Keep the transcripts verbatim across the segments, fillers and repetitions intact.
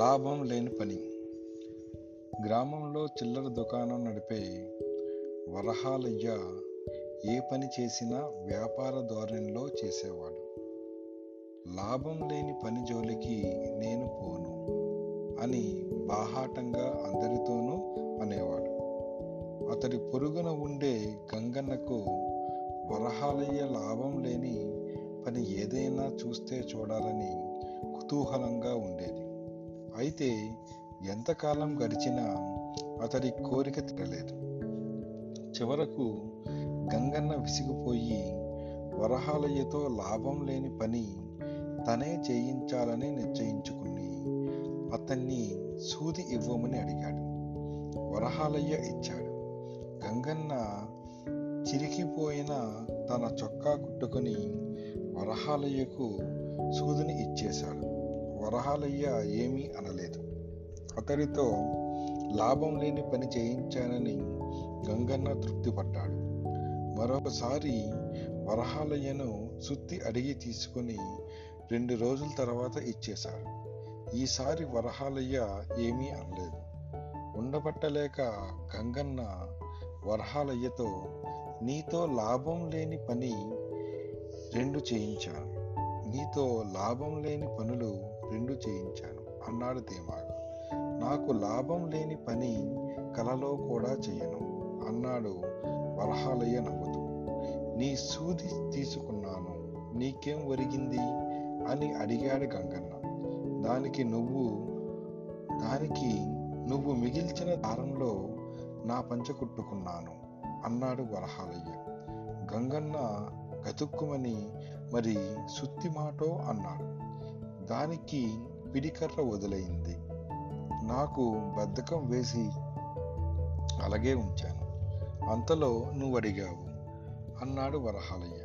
లాభం లేని పని. గ్రామంలో చిల్లర దుకాణం నడిపే వరహాలయ్య ఏ పని చేసినా వ్యాపార ధోరణిలో చేసేవాడు. లాభం లేని పని జోలికి నేను పోను అని బాహాటంగా అందరితోనూ అనేవాడు. అతడి పొరుగున ఉండే గంగన్నకు వరహాలయ్య లాభం లేని పని ఏదైనా చూస్తే చూడాలని కుతూహలంగా ఉండేది. అయితే ఎంతకాలం గడిచినా అతడి కోరిక తీరలేదు. చివరకు గంగన్న విసిగిపోయి వరహాలయ్యతో లాభం లేని పని తనే చేయించాలని నిశ్చయించుకుని అతన్ని సూది ఇవ్వమని అడిగాడు. వరహాలయ్య ఇచ్చాడు. గంగన్న చిరికిపోయిన తన చొక్కా కుట్టుకుని వరహాలయ్యకు సూదిని ఇచ్చేశాడు. వరహాలయ్య ఏమీ అనలేదు. అతడితో లాభం లేని పని చేయించానని గంగన్న తృప్తిపడ్డాడు. మరొకసారి వరహాలయ్యను సుత్తి అడిగి తీసుకుని రెండు రోజుల తర్వాత ఇచ్చేశాడు. ఈసారి వరహాలయ్య ఏమీ అనలేదు. ఉండబట్టలేక గంగన్న వరహాలయ్యతో, నీతో లాభం లేని పని రెండు చేయించాను నీతో లాభం లేని పనులు రెండు చేయించాను అన్నాడు ధీమాగా. నాకు లాభం లేని పని కలలో కూడా చేయను అన్నాడు వరహాలయ్య నవ్వుతూ. నీ సూది తీసుకున్నాను, నీకేం ఒరిగింది అని అడిగాడు గంగన్న. దానికి నువ్వు దానికి నువ్వు మిగిల్చిన దారంలో నా పంచె కుట్టుకున్నాను అన్నాడు వరహాలయ్య. గంగన్న గతుక్కుమని మరి సుత్తి మాటో అన్నాడు. దానికి పిడికర్ర వదిలైంది. నాకు బద్ధకం వేసి అలాగే ఉంచాను. అంతలో నువ్వు అడిగావు అన్నాడు వరహాలయ్య.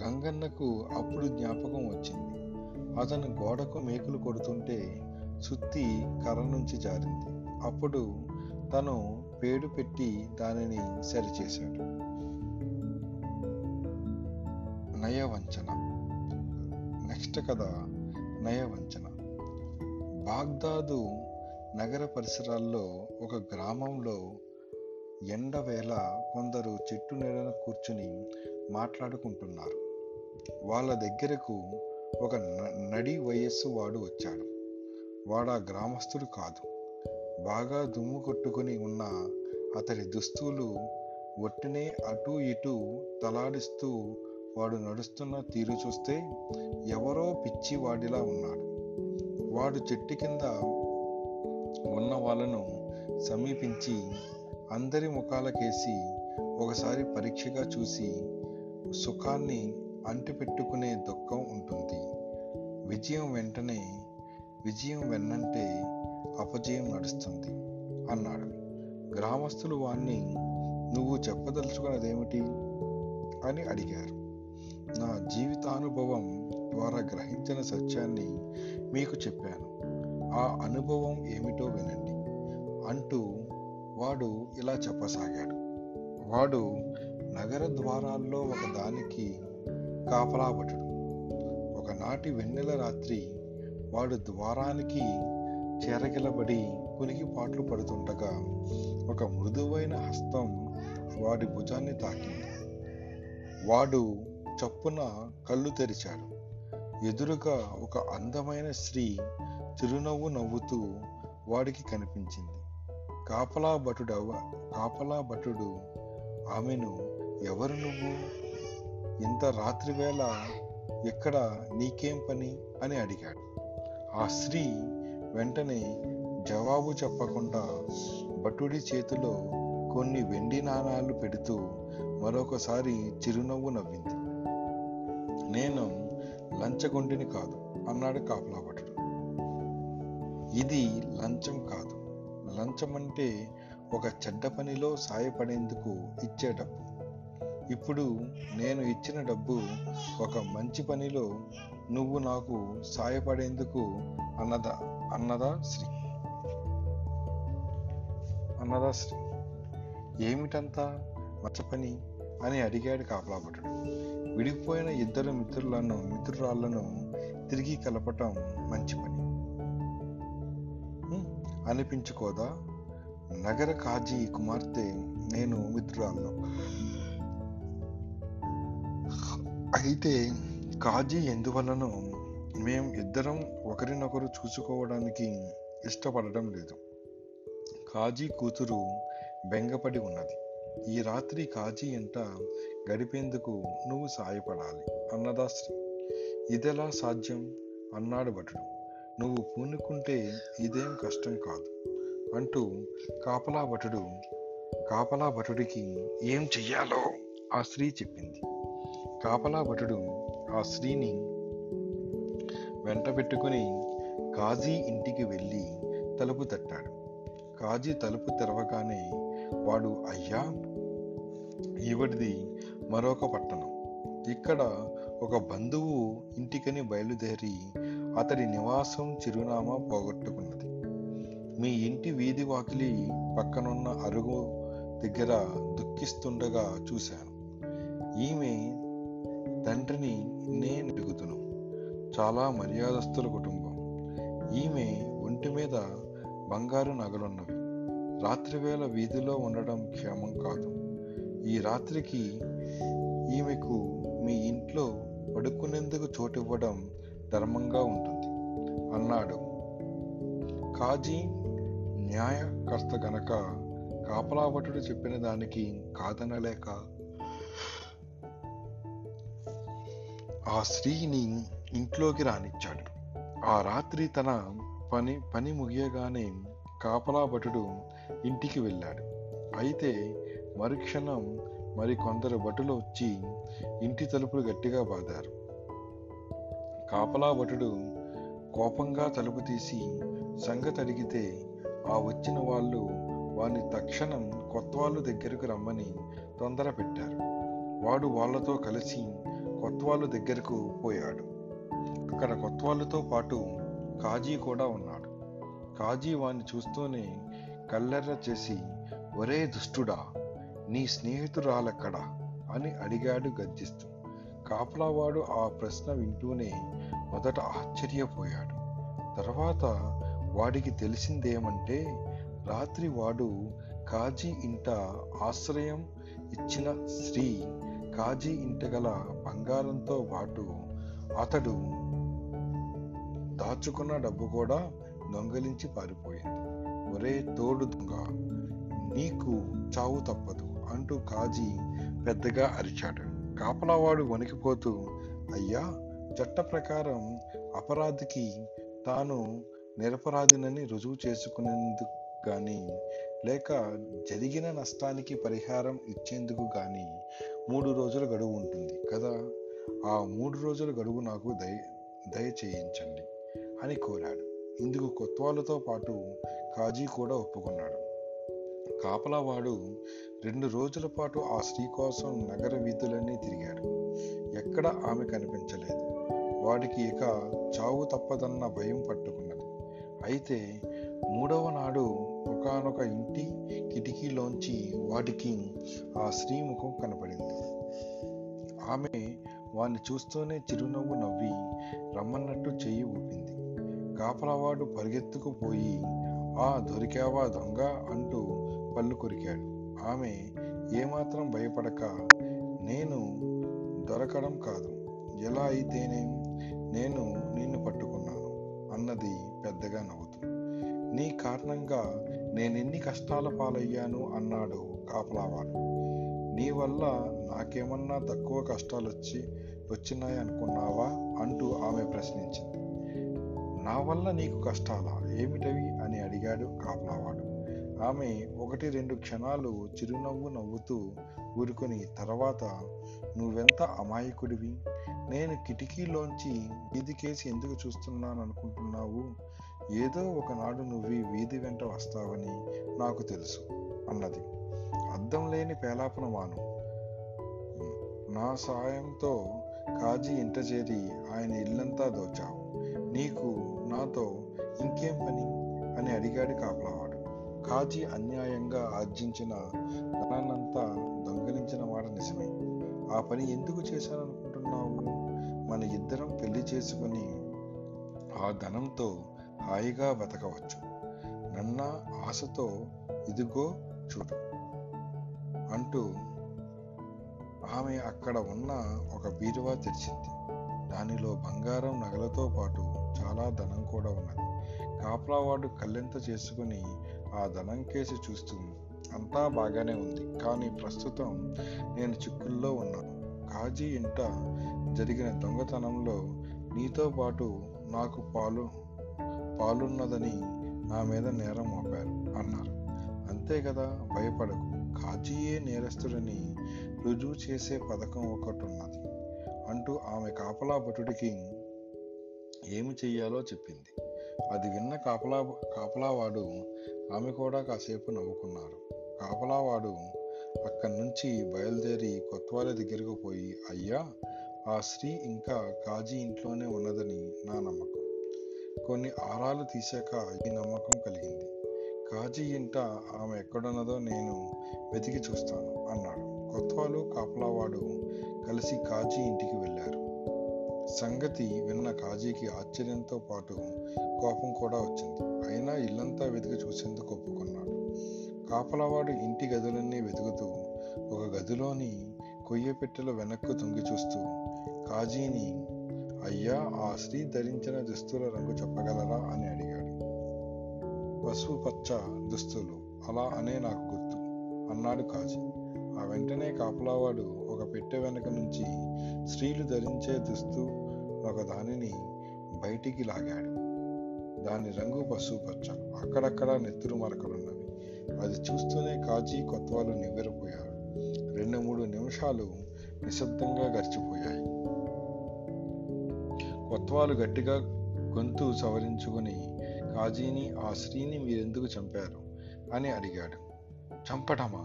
గంగన్నకు అప్పుడు జ్ఞాపకం వచ్చింది. అతను గోడకు మేకులు కొడుతుంటే సుత్తి కర్ర నుంచి జారింది. అప్పుడు తను పేడు పెట్టి దానిని సరిచేశాడు. నయవంచన. నెక్స్ట్ కథ నయవంచన. బాగ్దాదు నగర పరిసరాల్లో ఒక గ్రామంలో ఎండవేళ కొందరు చెట్టు నీడన కూర్చుని మాట్లాడుకుంటున్నారు. వాళ్ళ దగ్గరకు ఒక నడి వయస్సు వాడు వచ్చాడు. వాడా గ్రామస్తుడు కాదు. బాగా దుమ్ము కొట్టుకుని ఉన్న అతడి దుస్తులు ఒట్టినే అటూ ఇటూ తలాడిస్తూ వాడు నడుస్తున్న తీరు చూస్తే ఎవరో పిచ్చి వాడిలా ఉన్నాడు. వాడు చెట్టు కింద ఉన్న వాళ్ళను సమీపించి అందరి ముఖాలకేసి ఒకసారి పరీక్షగా చూసి, సుఖాన్ని అంటిపెట్టుకునే దుఃఖం ఉంటుంది, విజయం వెంటనే విజయం వెన్నంటే అపజయం నడుస్తుంది అన్నాడు. గ్రామస్తులు వాణ్ణి, నువ్వు చెప్పదలుచుకున్నదేమిటి అని అడిగారు. నా జీవితానుభవం ద్వారా గ్రహించిన సత్యాన్ని మీకు చెప్పాను, ఆ అనుభవం ఏమిటో వినండి అంటూ వాడు ఇలా చెప్పసాగాడు. వాడు నగర ద్వారాల్లో ఒకదానికి కాపలాబడుడు. ఒకనాటి వెన్నెల రాత్రి వాడు ద్వారానికి చేరగిలబడి కునికిపాట్లు పడుతుండగా ఒక మృదువైన హస్తం వాడి భుజాన్ని తాకింది. వాడు చప్పున కళ్ళు తెరిచాడు. ఎదురుగా ఒక అందమైన స్త్రీ చిరునవ్వు నవ్వుతూ వాడికి కనిపించింది. కాపలా భటుడు కాపలా భటుడు ఆమెను, ఎవరు నువ్వు, ఇంత రాత్రివేళ ఎక్కడ, నీకేం పని అని అడిగాడు. ఆ స్త్రీ వెంటనే జవాబు చెప్పకుండా భటుడి చేతిలో కొన్ని వెండి నాణాలు పెడుతూ మరొకసారి చిరునవ్వు నవ్వింది. నేను లంచగొండిని కాదు అన్నాడు కాపలా భటుడు. ఇది లంచం కాదు. లంచమంటే ఒక చెడ్డ పనిలో సాయపడేందుకు ఇచ్చే డబ్బు. ఇప్పుడు నేను ఇచ్చిన డబ్బు ఒక మంచి పనిలో నువ్వు నాకు సాయపడేందుకు అన్నదా అన్నదా శ్రీ అన్నదా శ్రీ ఏమిటంతా మంచి పని అని అడిగాడు కాపలాభటుడు. విడిపోయిన ఇద్దరు మిత్రులను మిత్రురాళ్లను తిరిగి కలపటం మంచి పని. అనిపించుకోదా? నగర కాజీ కుమార్తె నేను మిత్రురాలను. అయితే కాజీ ఎందువలనో మేం ఇద్దరం ఒకరినొకరు చూసుకోవడానికి ఇష్టపడటం లేదు. కాజీ కూతురు బెంగపడి ఉన్నది. ఈ రాత్రి కాజీ ఎంట గడిపేందుకు నువ్వు సాయపడాలి అన్నదా స్త్రీ. ఇదెలా సాధ్యం అన్నాడు భటుడు. నువ్వు పూనుకుంటే ఇదేం కష్టం కాదు అంటూ కాపలా భటుడు కాపలా భటుడికి ఏం చెయ్యాలో ఆ స్త్రీ చెప్పింది. కాపలా భటుడు ఆ స్త్రీని వెంటబెట్టుకుని కాజీ ఇంటికి వెళ్ళి తలుపు తట్టాడు. కాజీ తలుపు తెరవగానే వాడు, అయ్యా, ఇవడిది మరొక పట్టణం, ఇక్కడ ఒక బంధువు ఇంటికని బయలుదేరి అతడి నివాసం చిరునామా పోగొట్టుకున్నది. మీ ఇంటి వీధి వాకిలి పక్కనున్న అరుగు దగ్గర దుఃఖిస్తుండగా చూశాను. ఈమె తండ్రిని నేను ఎరుగుతును. చాలా మర్యాదస్తుల కుటుంబం. ఈమె ఒంటి మీద బంగారు నగలున్నవి. రాత్రివేళ వీధిలో ఉండడం క్షేమం కాదు. ఈ రాత్రికి ఈమెకు మీ ఇంట్లో పడుకునేందుకు చోటు ఇవ్వడం ధర్మంగా ఉంటుంది అన్నాడు. కాజీ న్యాయకర్త గనక కాపలాభటుడు చెప్పిన దానికి కాదనలేక ఆ స్త్రీని ఇంట్లోకి రానిచ్చాడు. ఆ రాత్రి తన పని పని ముగియగానే కాపలాభటుడు ఇంటికి వెళ్ళాడు. అయితే మరుక్షణం మరి కొందరు భటులు వచ్చి ఇంటి తలుపులు గట్టిగా బాదారు. కాపలా భటుడు కోపంగా తలుపు తీసి సంగతి అడిగితే ఆ వచ్చిన వాళ్ళు వాడిని తక్షణం కొత్వాళ్ళు దగ్గరకు రమ్మని తొందర పెట్టారు. వాడు వాళ్లతో కలిసి కొత్వాళ్ళు దగ్గరకు పోయాడు. అక్కడ కొత్వాళ్ళతో పాటు కాజీ కూడా ఉన్నాడు. కాజీ వాణ్ణి చూస్తూనే కళ్ళెర్ర చేసి, ఒరే దుష్టుడా, నీ స్నేహితురాలెక్కడా అని అడిగాడు గర్జిస్తూ. కాపలావాడు ఆ ప్రశ్న వింటూనే మొదట ఆశ్చర్యపోయాడు. తర్వాత వాడికి తెలిసిందేమంటే రాత్రి వాడు కాజీ ఇంట ఆశ్రయం ఇచ్చిన స్త్రీ కాజీ ఇంట గల బంగారంతో పాటు అతడు దాచుకున్న డబ్బు కూడా దొంగలించి పారిపోయింది. ఒరే తోడు దొంగ, నీకు చావు తప్పదు అంటూ కాజీ పెద్దగా అరిచాడు. కాపలావాడు వణికిపోతూ, అయ్యా, చట్ట ప్రకారం అపరాధికి తాను నిరపరాధినని రుజువు చేసుకునేందుకు కానీ లేక జరిగిన నష్టానికి పరిహారం ఇచ్చేందుకు కానీ మూడు రోజుల గడువు ఉంటుంది కదా. ఆ మూడు రోజుల గడువు నాకు దయ దయచేయించండి అని కోరాడు. ఇందుకు కొత్వాళ్ళతో పాటు కాజీ కూడా ఒప్పుకున్నాడు. కాపలావాడు రెండు రోజుల పాటు ఆ స్త్రీ కోసం నగర వీధులన్నీ తిరిగాడు. ఎక్కడ ఆమె కనిపించలేదు. వాడికి ఇక చావు తప్పదన్న భయం పట్టుకున్నది. అయితే మూడవ నాడు ఒకానొక ఇంటి కిటికీలోంచి వాడికి ఆ స్త్రీ ముఖం కనపడింది. ఆమె వాణ్ణి చూస్తూనే చిరునవ్వు నవ్వి రమ్మన్నట్టు చెయ్యి ఊపింది. కాపలావాడు పరిగెత్తుకుపోయి, ఆ దొరికావా దొంగ అంటూ పళ్ళు కొరికాడు. ఆమె ఏమాత్రం భయపడక, నేను దొరకడం కాదు, ఎలా అయితేనే నేను నిన్ను పట్టుకున్నాను అన్నది పెద్దగా నవ్వుతూ. నీ కారణంగా నేనెన్ని కష్టాల పాలయ్యాను అన్నాడు కాపలావాడు. నీ వల్ల నాకేమన్నా తక్కువ కష్టాలు వచ్చి వచ్చినాయి అనుకున్నావా అంటూ ఆమె ప్రశ్నించింది. నా వల్ల నీకు కష్టాలా, ఏమిటవి అని అడిగాడు కాపలావాడు. ఆమె ఒకటి రెండు క్షణాలు చిరునవ్వు నవ్వుతూ ఊరుకుని తర్వాత, నువ్వెంత అమాయకుడివి, నేను కిటికీలోంచి వీధికేసి ఎందుకు చూస్తున్నాను అనుకుంటున్నావు? ఏదో ఒకనాడు నువ్వు వీధి వెంట వస్తావని నాకు తెలుసు అన్నది. అర్థం లేని పేలాపన మాను. నా సాయంతో కాజీ ఇంట చేరి ఆయన ఇల్లంతా దోచావు. నీకు నాతో ఇంకేం పని అని అడిగాడు కాపలావాడు. కాజీ అన్యాయంగా ఆర్జించిన ధనాన్నంతా దొంగిలించిన మాట నిజమే. ఆ పని ఎందుకు చేశాననుకుంటున్నావు? మన ఇద్దరం పెళ్లి చేసుకుని ఆ ధనంతో హాయిగా బతకవచ్చు. నన్నా ఆశతో ఇదిగో చూడు అంటూ ఆమె అక్కడ ఉన్న ఒక బీరువా తెరిచింది. దానిలో బంగారం నగలతో పాటు చాలా ధనం కూడా ఉన్నది. కాపలావాడు కళ్ళెంత చేసుకుని ఆ ధనం కేసి చూస్తూ, అంతా బాగానే ఉంది, కానీ ప్రస్తుతం నేను చిక్కుల్లో ఉన్నాను. కాజీ ఇంట జరిగిన దొంగతనంలో నీతో పాటు నాకు పాలు పాలున్నదని నా మీద నేరం మోపారు అన్నారు. అంతే కదా, భయపడకు, కాజీయే నేరస్తుడని రుజువు చేసే పథకం ఒకటి ఉన్నది అంటూ ఆమె కాపలా భటుడికి ఏమి చెయ్యాలో చెప్పింది. అది విన్న కాపలా కాపలావాడు ఆమె కూడా కాసేపు నవ్వుకున్నారు. కాపలావాడు అక్కడి నుంచి బయలుదేరి కొత్వాల దగ్గరకు పోయి, అయ్యా, ఆ స్త్రీ ఇంకా కాజీ ఇంట్లోనే ఉన్నదని నా నమ్మకం. కొన్ని ఆరాలు తీశాక ఈ నమ్మకం కలిగింది. కాజీ ఇంట ఆమె ఎక్కడున్నదో నేను వెతికి చూస్తాను అన్నాడు. కొత్వాలు కాపలావాడు కలిసి కాజీ ఇంటికి వెళ్ళారు. సంగతి విన్న కాజీకి ఆశ్చర్యంతో పాటు కోపం కూడా వచ్చింది. అయినా ఇల్లంతా వెతికి చూసేందుకు ఒప్పుకున్నాడు. కాపలావాడు ఇంటి గదులన్నీ వెతుకుతూ ఒక గదిలోని కొయ్య పెట్టెల వెనక్కు తొంగి చూస్తూ కాజీని, అయ్యా, ఆ స్త్రీ ధరించిన దుస్తుల రంగు చెప్పగలరా అని అడిగాడు. పసుపు పచ్చ దుస్తులు, అలా అనే నాకు గుర్తు అన్నాడు కాజీ. ఆ వెంటనే కాపలావాడు ఒక పెట్టె వెనక నుంచి స్త్రీలు ధరించే దుస్తు ఒక దానిని బయటికి లాగాడు. దాని రంగు పసుపు పచ్చ, అక్కడక్కడ నెత్తురు మరకలున్నవి. అది చూస్తూనే కాజీ కొత్వాలు నివ్వెరపోయారు. రెండు మూడు నిమిషాలు నిశ్శబ్దంగా గడిచిపోయాయి. కొత్వాలు గట్టిగా గొంతు సవరించుకుని కాజీని, ఆ స్త్రీని మీరెందుకు చంపారు అని అడిగాడు. చంపటమా?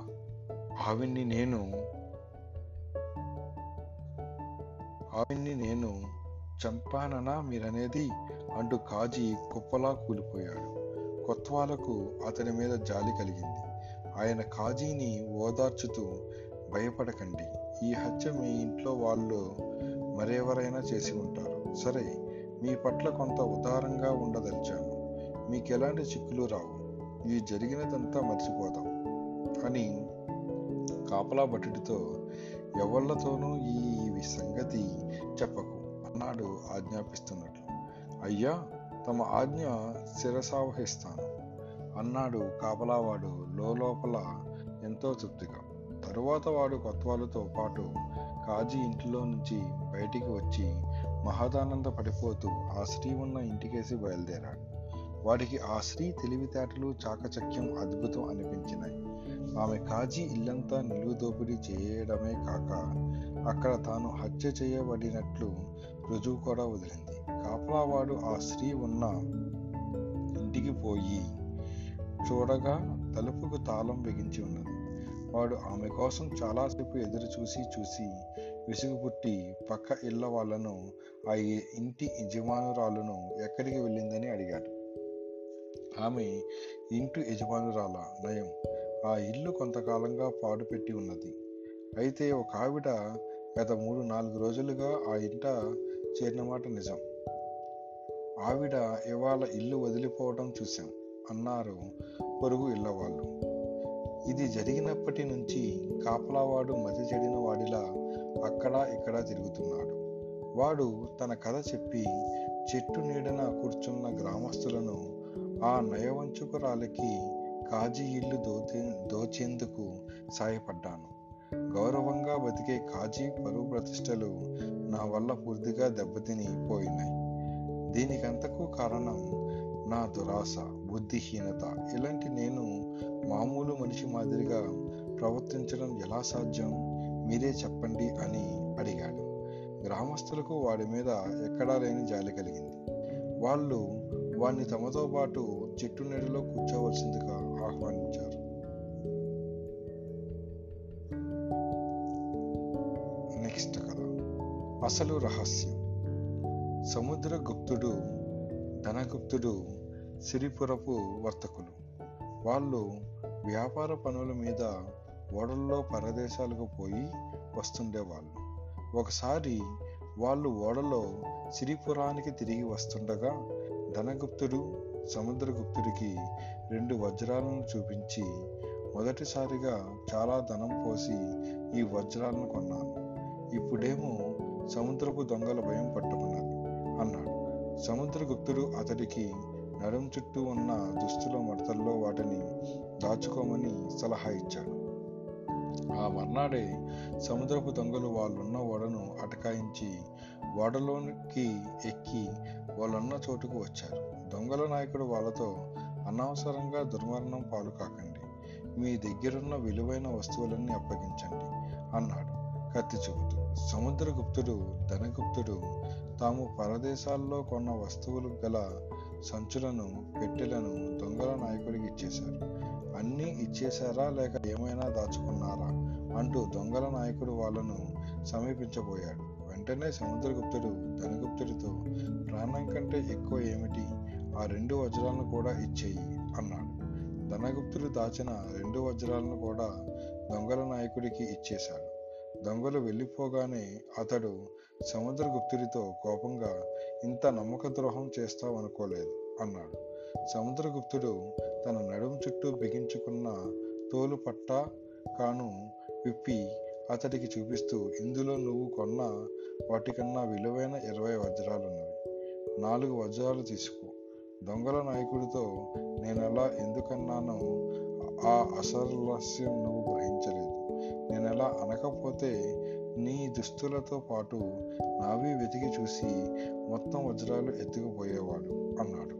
ఆవిడ్ని నేను ఆవిడ్ని నేను చంపాననా మీరనేది అంటూ కాజీ కుప్పలా కూలిపోయాడు. కొత్వాలకు అతని మీద జాలి కలిగింది. ఆయన కాజీని ఓదార్చుతూ, భయపడకండి, ఈ హత్య మీ ఇంట్లో వాళ్ళు మరెవరైనా చేసి ఉంటారు. సరే, మీ పట్ల కొంత ఉదారంగా ఉండదలిచాను. మీకెలాంటి చిక్కులు రావు. ఇది జరిగినదంతా మర్చిపోదాం అని కాపలా భటుడితో, ఎవళ్ళతోనూ ఈ సంగతి చెప్పకు అన్నాడు ఆజ్ఞాపిస్తున్నట్లు. అయ్యా, తమ ఆజ్ఞ శిరసావహిస్తాను అన్నాడు కాపలావాడు లోపల ఎంతో తృప్తిగా. తరువాత వాడు కొత్వాలతో పాటు కాజీ ఇంటిలో నుంచి బయటికి వచ్చి మహదానంద పడిపోతూ ఆ స్త్రీ ఉన్న ఇంటికేసి బయలుదేరాడు. వాడికి ఆ స్త్రీ తెలివితేటలు, చాకచక్యం అద్భుతం అనిపించినాయి. ఆమె కాజీ ఇల్లంతా నిలువు దోపిడీ చేయడమే కాక అక్కడ తాను హత్య చేయబడినట్లు రుజువు కూడా వదిలింది. కాపలావాడు ఆ స్త్రీ ఉన్న ఇంటికి పోయి చూడగా తలుపుకు తాళం బిగించి ఉన్నది. వాడు ఆమె కోసం చాలాసేపు ఎదురు చూసి చూసి విసుగు పుట్టి పక్క ఇళ్ళ వాళ్ళను, ఆ ఇంటి యజమానురాలను ఎక్కడికి వెళ్ళిందని అడిగాడు. ఆమె ఇంటి యజమానురాల నయం, ఆ ఇల్లు కొంతకాలంగా పాడుపెట్టి ఉన్నది. అయితే ఒక ఆవిడ గత మూడు నాలుగు రోజులుగా ఆ ఇంట చేరిన మాట నిజం. ఆవిడ ఇవాళ ఇల్లు వదిలిపోవడం చూశాం అన్నారు పొరుగు ఇళ్ళ వాళ్ళు. ఇది జరిగినప్పటి నుంచి కాపలావాడు మతి చెడిన వాడిలా అక్కడా ఇక్కడా తిరుగుతున్నాడు. వాడు తన కథ చెప్పి చెట్టు నీడన కూర్చున్న గ్రామస్తులను ఆ నయవంచుకురాలకి కాజీ ఇల్లు దోచే దోచేందుకు సాయపడ్డాను. గౌరవంగా బతికే కాజీ పరువు ప్రతిష్టలు నా వల్ల పూర్తిగా దెబ్బతిని పోయినాయి. దీనికంతకు కారణం నా దురాశ, బుద్ధిహీనత. ఇలాంటి నేను మామూలు మనిషి మాదిరిగా ప్రవర్తించడం ఎలా సాధ్యం? మీరే చెప్పండి అని అడిగాడు. గ్రామస్తులకు వాడి మీద ఎక్కడా లేని జాలి కలిగింది. వాళ్ళు వాడిని తమతో పాటు చెట్టు నీడలో కూర్చోవలసిందిగా ఆహ్వానించారు. నెక్స్ట్ కథ, అసలు రహస్యం. సముద్రగుప్తుడు, ధనగుప్తుడు సిరిపురపు వర్తకులు. వాళ్ళు వ్యాపార పనుల మీద ఓడల్లో పరదేశాలకు పోయి వస్తుండేవాళ్ళు. ఒకసారి వాళ్ళు ఓడలో సిరిపురానికి తిరిగి వస్తుండగా ధనగుప్తుడు సముద్రగుప్తుడికి రెండు వజ్రాలను చూపించి, మొదటిసారిగా చాలా ధనం పోసి ఈ వజ్రాలను కొన్నాను, ఇప్పుడేమో సముద్రపు దొంగల భయం పట్టుకున్నది అన్నాడు. సముద్రగుప్తుడు అతడికి నరం చుట్టూ ఉన్న దుస్తుల మడతల్లో వాటిని దాచుకోమని సలహా ఇచ్చాడు. ఆ మర్నాడే సముద్రపు దొంగలు వాళ్ళున్న ఓడను అటకాయించి ఓడలోనికి ఎక్కి వాళ్ళున్న చోటుకు వచ్చారు. దొంగల నాయకుడు వాళ్ళతో, అనవసరంగా దుర్మరణం పాలు కాకండి, మీ దగ్గరున్న విలువైన వస్తువులన్నీ అప్పగించండి అన్నాడు కత్తి చూపుతూ. సముద్రగుప్తుడు, ధనగుప్తుడు తాము పరదేశాల్లో కొన్న వస్తువులు గల సంచులను, పెట్టెలను దొంగల నాయకుడికి ఇచ్చేశారు. అన్నీ ఇచ్చేశారా లేక ఏమైనా దాచుకున్నారా అంటూ దొంగల నాయకుడు వాళ్ళను సమీపించబోయాడు. వెంటనే సముద్రగుప్తుడు ధనగుప్తుడితో, ప్రాణం కంటే ఎక్కువ ఏమిటి, ఆ రెండు వజ్రాలను కూడా ఇచ్చేయి అన్నాడు. ధనగుప్తుడు దాచిన రెండు వజ్రాలను కూడా దొంగల నాయకుడికి ఇచ్చేశాడు. దొంగలు వెళ్ళిపోగానే అతడు సముద్రగుప్తుడితో కోపంగా, ఇంత నమ్మక ద్రోహం చేస్తావనుకోలేదు అన్నాడు. సముద్రగుప్తుడు తన నడుం చుట్టూ బిగించుకున్న తోలు పట్ట కాను విప్పి అతడికి చూపిస్తూ, ఇందులో నువ్వు కొన్న వాటికన్నా విలువైన ఇరవై వజ్రాలున్నవి, నాలుగు వజ్రాలు తీసుకో. దొంగల నాయకుడితో, నేను అలా ఎందుకన్నానో ఆ అసరస్యం నువ్వు గ్రహించలేదు, నేను అలా అనకపోతే నీ దుస్తులతో పాటు నావి వెతికి చూసి మొత్తం వజ్రాలు ఎత్తుకుపోయేవాడు అన్నాడు.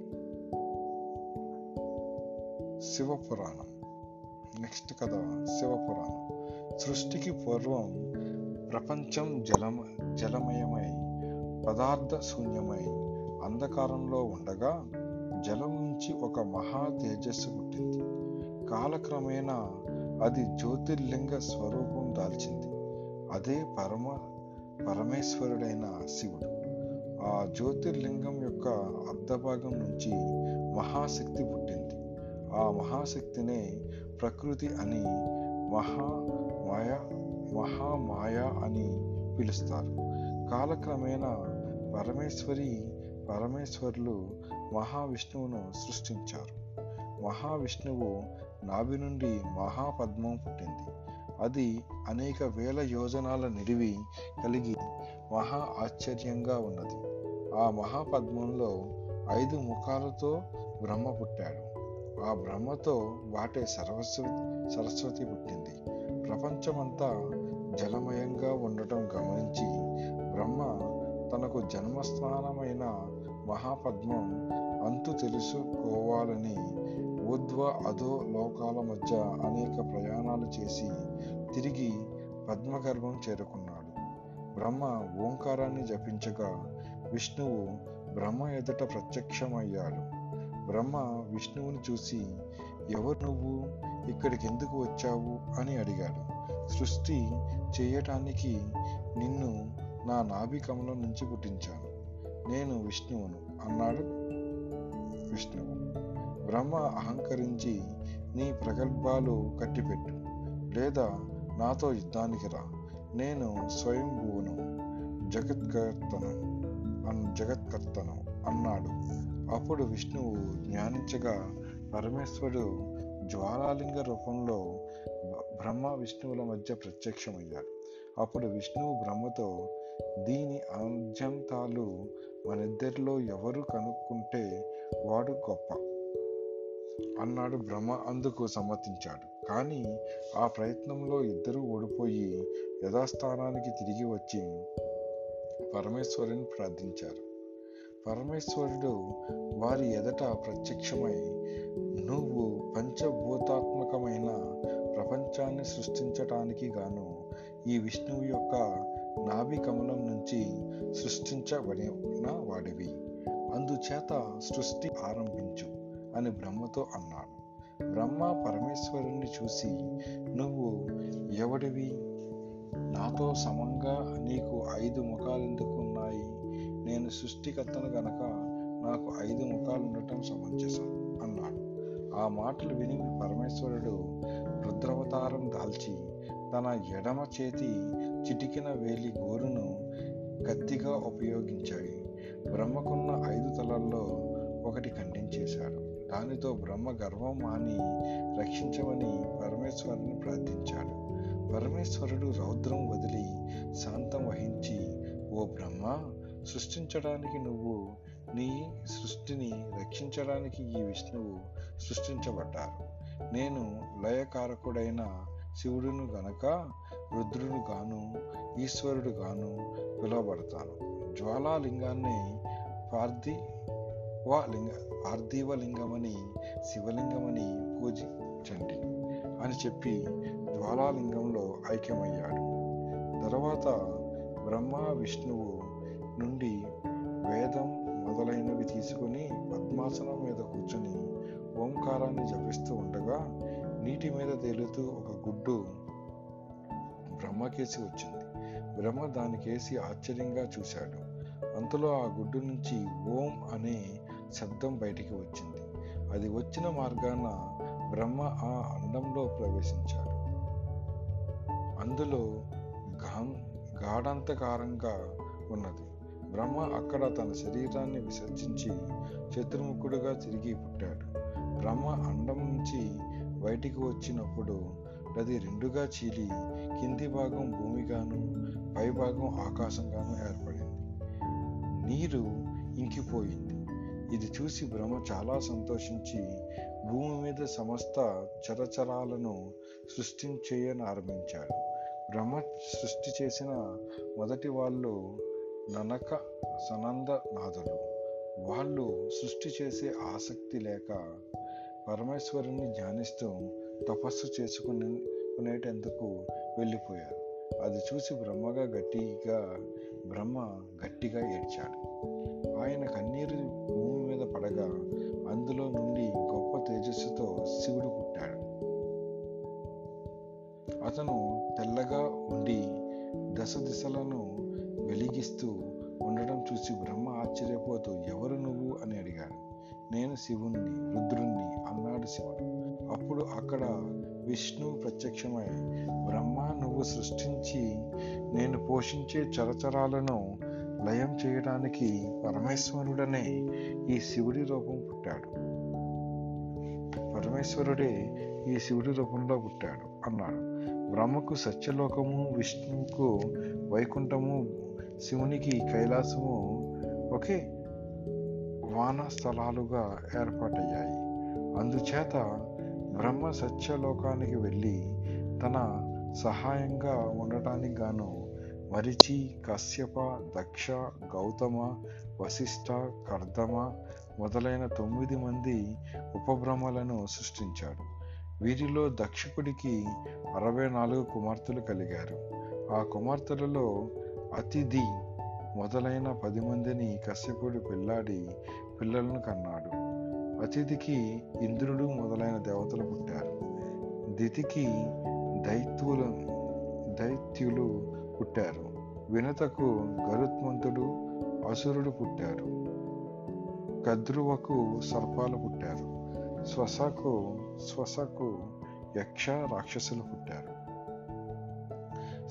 శివపురాణం. నెక్స్ట్ కథ శివపురాణం. సృష్టికి పూర్వం ప్రపంచం జలమ జలమయమై పదార్థ శూన్యమై అంధకారంలో ఉండగా జలం నుంచి ఒక మహా తేజస్సు పుట్టింది. కాలక్రమేణా అది జ్యోతిర్లింగ స్వరూపం దాల్చింది. అదే పరమ పరమేశ్వరుడైన శివుడు. ఆ జ్యోతిర్లింగం యొక్క అర్ధభాగం నుంచి మహాశక్తి పుట్టింది. ఆ మహాశక్తినే ప్రకృతి అని, మహామాయ మహామాయ అని పిలుస్తారు. కాలక్రమేణా పరమేశ్వరి పరమేశ్వరులు మహావిష్ణువును సృష్టించారు. మహావిష్ణువు నాభి నుండి మహాపద్మం పుట్టింది. అది అనేక వేల యోజనాల నిడివి కలిగి మహా ఆశ్చర్యంగా ఉన్నది. ఆ మహాపద్మంలో ఐదు ముఖాలతో బ్రహ్మ పుట్టాడు. ఆ బ్రహ్మతో వాటే సరస్వతి సరస్వతి పుట్టింది. ప్రపంచమంతా జలమయంగా ఉండటం గమనించి బ్రహ్మ తనకు జన్మస్థానమైన మహాపద్మం అంతు తెలుసుకోవాలని ఊర్ధ్వ అధో లోకాల మధ్య అనేక ప్రయాణాలు చేసి తిరిగి పద్మగర్భం చేరుకున్నాడు. బ్రహ్మ ఓంకారాన్ని జపించగా విష్ణువు బ్రహ్మ ఎదుట ప్రత్యక్షమయ్యాడు. బ్రహ్మ విష్ణువుని చూసి, ఎవరు నువ్వు, ఇక్కడికి ఎందుకు వచ్చావు అని అడిగాడు. సృష్టి చేయటానికి నిన్ను నా నాభి కమలం నుంచి పుట్టించాను, నేను విష్ణువును అన్నాడు విష్ణువు. బ్రహ్మ అహంకరించి, నీ ప్రగల్భాలు కట్టిపెట్టు, లేదా నాతో యుద్ధానికి రా, నేను స్వయంభూను జగత్కర్తను అన్ జగత్కర్తను అన్నాడు. అప్పుడు విష్ణువు జ్ఞానించగా పరమేశ్వరుడు జ్వాలాలింగ రూపంలో బ్రహ్మ విష్ణువుల మధ్య ప్రత్యక్షమయ్యాడు. అప్పుడు విష్ణువు బ్రహ్మతో, దీని ఆద్యంతాలు మనిద్దరిలో ఎవరు కనుక్కుంటే వాడు గొప్ప అన్నాడు. బ్రహ్మ అందుకు సమ్మతించాడు. కానీ ఆ ప్రయత్నంలో ఇద్దరూ ఓడిపోయి యథాస్థానానికి తిరిగి వచ్చి పరమేశ్వరుని ప్రార్థించారు. పరమేశ్వరుడు వారి ఎదుట ప్రత్యక్షమై, నువ్వు పంచభూతాత్మకమైన ప్రపంచాన్ని సృష్టించటానికి గాను ఈ విష్ణువు యొక్క నాభి కమలం నుంచి సృష్టించబడిన వాడివి, అందుచేత సృష్టి ఆరంభించు అని బ్రహ్మతో అన్నాడు. బ్రహ్మ పరమేశ్వరుణ్ణి చూసి, నువ్వు ఎవడివి, నాతో సమంగా నీకు ఐదు ముఖాలు ఎందుకు ఉన్నాయి, నేను సృష్టికర్తను గనక నాకు ఐదు ముఖాలు ఉండటం సమంజసం అన్నాడు. ఆ మాటలు విని పరమేశ్వరుడు రుద్రవతారం దాల్చి తన ఎడమ చేతి చిటికిన వేలి గోరును కత్తిగా ఉపయోగించాడు. బ్రహ్మకున్న ఐదు తలల్లో ఒకటి ఖండించేశాడు. దానితో బ్రహ్మ గర్వం మాని రక్షించమని పరమేశ్వరుని ప్రార్థించాడు. పరమేశ్వరుడు రౌద్రం వదిలి శాంతం వహించి, ఓ బ్రహ్మ, సృష్టించడానికి నువ్వు, నీ సృష్టిని రక్షించడానికి ఈ విష్ణువు సృష్టించబడ్డారు. నేను లయకారకుడైన శివుడును గనక రుద్రుడు గాను ఈశ్వరుడు గాను పిలువబడతాను. జ్వాలాలింగాన్ని పార్థి వా లింగ పార్థివ లింగమని శివలింగమని పూజించండి అని చెప్పి జ్వాలాలింగంలో ఐక్యమయ్యాడు. తర్వాత బ్రహ్మ విష్ణువు నుండి వేదం మొదలైనవి తీసుకుని పద్మాసనం మీద కూర్చుని ఓంకారాన్ని జపిస్తూ ఉండగా నీటి మీద తేలుతూ ఒక గుడ్డు బ్రహ్మకేసి వచ్చింది. బ్రహ్మ దానికేసి ఆశ్చర్యంగా చూశాడు. అంతలో ఆ గుడ్డు నుంచి ఓం అనే శబ్దం బయటికి వచ్చింది. అది వచ్చిన మార్గాన బ్రహ్మ ఆ అండంలో ప్రవేశించాడు. అందులో గాం గాఢాంతకారంగా ఉన్నది. బ్రహ్మ అక్కడ తన శరీరాన్ని విసర్జించి చతుర్ముఖుడుగా తిరిగి పుట్టాడు. బ్రహ్మ అండం నుంచి బయటికి వచ్చినప్పుడు అది రెండుగా చీలి కింది భాగం భూమిగాను పైభాగం ఆకాశంగాను ఏర్పడింది. నీరు ఇంకిపోయింది. ఇది చూసి బ్రహ్మ చాలా సంతోషించి భూమి మీద సమస్త చరచరాలను సృష్టించేయనారంభించాడు. బ్రహ్మ సృష్టి చేసిన మొదటి వాళ్ళు ననక సనందనాథులు. వాళ్ళు సృష్టి చేసే ఆసక్తి లేక పరమేశ్వరుని ధ్యానిస్తూ తపస్సు చేసుకునేటందుకు వెళ్ళిపోయారు. అది చూసి బ్రహ్మగా గట్టిగా బ్రహ్మ గట్టిగా ఏడ్చాడు. ఆయన కన్నీరు భూమి మీద పడగా అందులో నుండి గొప్ప తేజస్సుతో శివుడు పుట్టాడు. అతను తెల్లగా ఉండి దశ దిశలను వెలిగిస్తూ ఉండడం చూసి బ్రహ్మ ఆశ్చర్యపోతూ, ఎవరు నువ్వు అని అడిగాడు. నేను శివుణ్ణి, రుద్రుణ్ణి అన్నాడు శివుడు. అప్పుడు అక్కడ విష్ణు ప్రత్యక్షమై, బ్రహ్మ, నువ్వు సృష్టించి నేను పోషించే చరచరాలను లయం చేయడానికి పరమేశ్వరుడనే ఈ శివుడి రూపం పుట్టాడు. పరమేశ్వరుడే ఈ శివుడి రూపంలో పుట్టాడు అన్నాడు. బ్రహ్మకు సత్యలోకము, విష్ణువుకు వైకుంఠము, శివునికి కైలాసము ఒకే వానస్థలాలుగా ఏర్పాటయ్యాయి. అందుచేత బ్రహ్మ సత్యలోకానికి వెళ్ళి తన సహాయంగా ఉండటానికి గాను మరిచి, కశ్యప, దక్ష, గౌతమ, వశిష్ఠ, కర్దమ మొదలైన తొమ్మిది మంది ఉపబ్రహ్మలను సృష్టించాడు. వీరిలో దక్షకుడికి అరవై నాలుగు కుమార్తెలు కలిగారు. ఆ కుమార్తెలలో అతిథి మొదలైన పది మందిని కశ్యపుడు పెళ్ళాడి పిల్లలను కన్నాడు. అతిథికి ఇంద్రుడు మొదలైన దేవతలు పుట్టారు. దితికి దైత్యులు దైత్యులు పుట్టారు. వినతకు గరుత్మంతుడు, అసురుడు పుట్టారు. కద్రువకు సర్పాలు పుట్టారు. శ్వసకు శ్వసకు యక్ష రాక్షసులు పుట్టారు.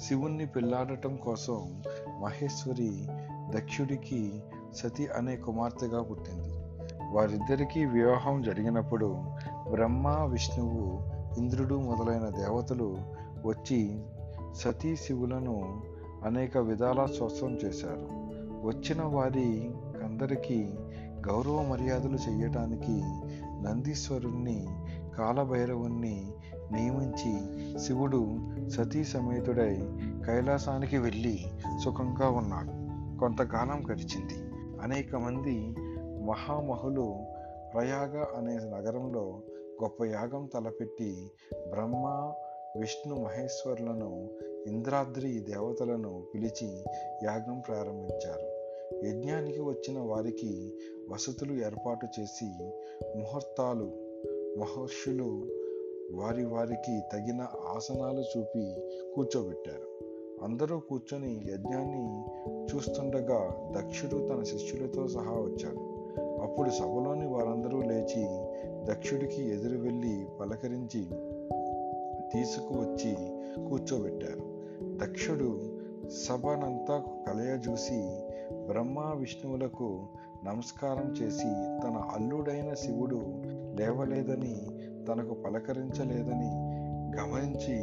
శివుణ్ణి పెళ్లాడటం కోసం మహేశ్వరి దక్షుడికి సతి అనే కుమార్తెగా పుట్టింది. వారిద్దరికీ వివాహం జరిగినప్పుడు బ్రహ్మ, విష్ణువు, ఇంద్రుడు మొదలైన దేవతలు వచ్చి సతీ శివులను అనేక విధాల స్తోత్రం చేశారు. వచ్చిన వారి అందరికీ గౌరవ మర్యాదలు చేయటానికి నందీశ్వరుణ్ణి, కాలభైరవుణ్ణి నియమించి శివుడు సతీ సమేతుడై కైలాసానికి వెళ్ళి సుఖంగా ఉన్నాడు. కొంతకాలం గడిచింది. అనేక మంది మహామహులు ప్రయాగ అనే నగరంలో గొప్ప యాగం తలపెట్టి బ్రహ్మ, విష్ణు, మహేశ్వరులను, ఇంద్రాద్రి దేవతలను పిలిచి యాగం ప్రారంభించారు. యజ్ఞానికి వచ్చిన వారికి వసతులు ఏర్పాటు చేసి ముహూర్తాలు మహర్షులు వారి వారికి తగిన ఆసనాలు చూపి కూర్చోబెట్టారు. అందరూ కూర్చొని యజ్ఞాన్ని చూస్తుండగా దక్షుడు తన శిష్యులతో సహా వచ్చాడు. అప్పుడు సభలోని వారందరూ లేచి దక్షుడికి ఎదురు వెళ్ళి పలకరించి తీసుకువచ్చి కూర్చోబెట్టారు. దక్షుడు సభనంతా కలయజూసి బ్రహ్మ, విష్ణువులకు నమస్కారం చేసి తన అల్లుడైన శివుడు లేవలేదని, తనకు పలకరించలేదని గమనించి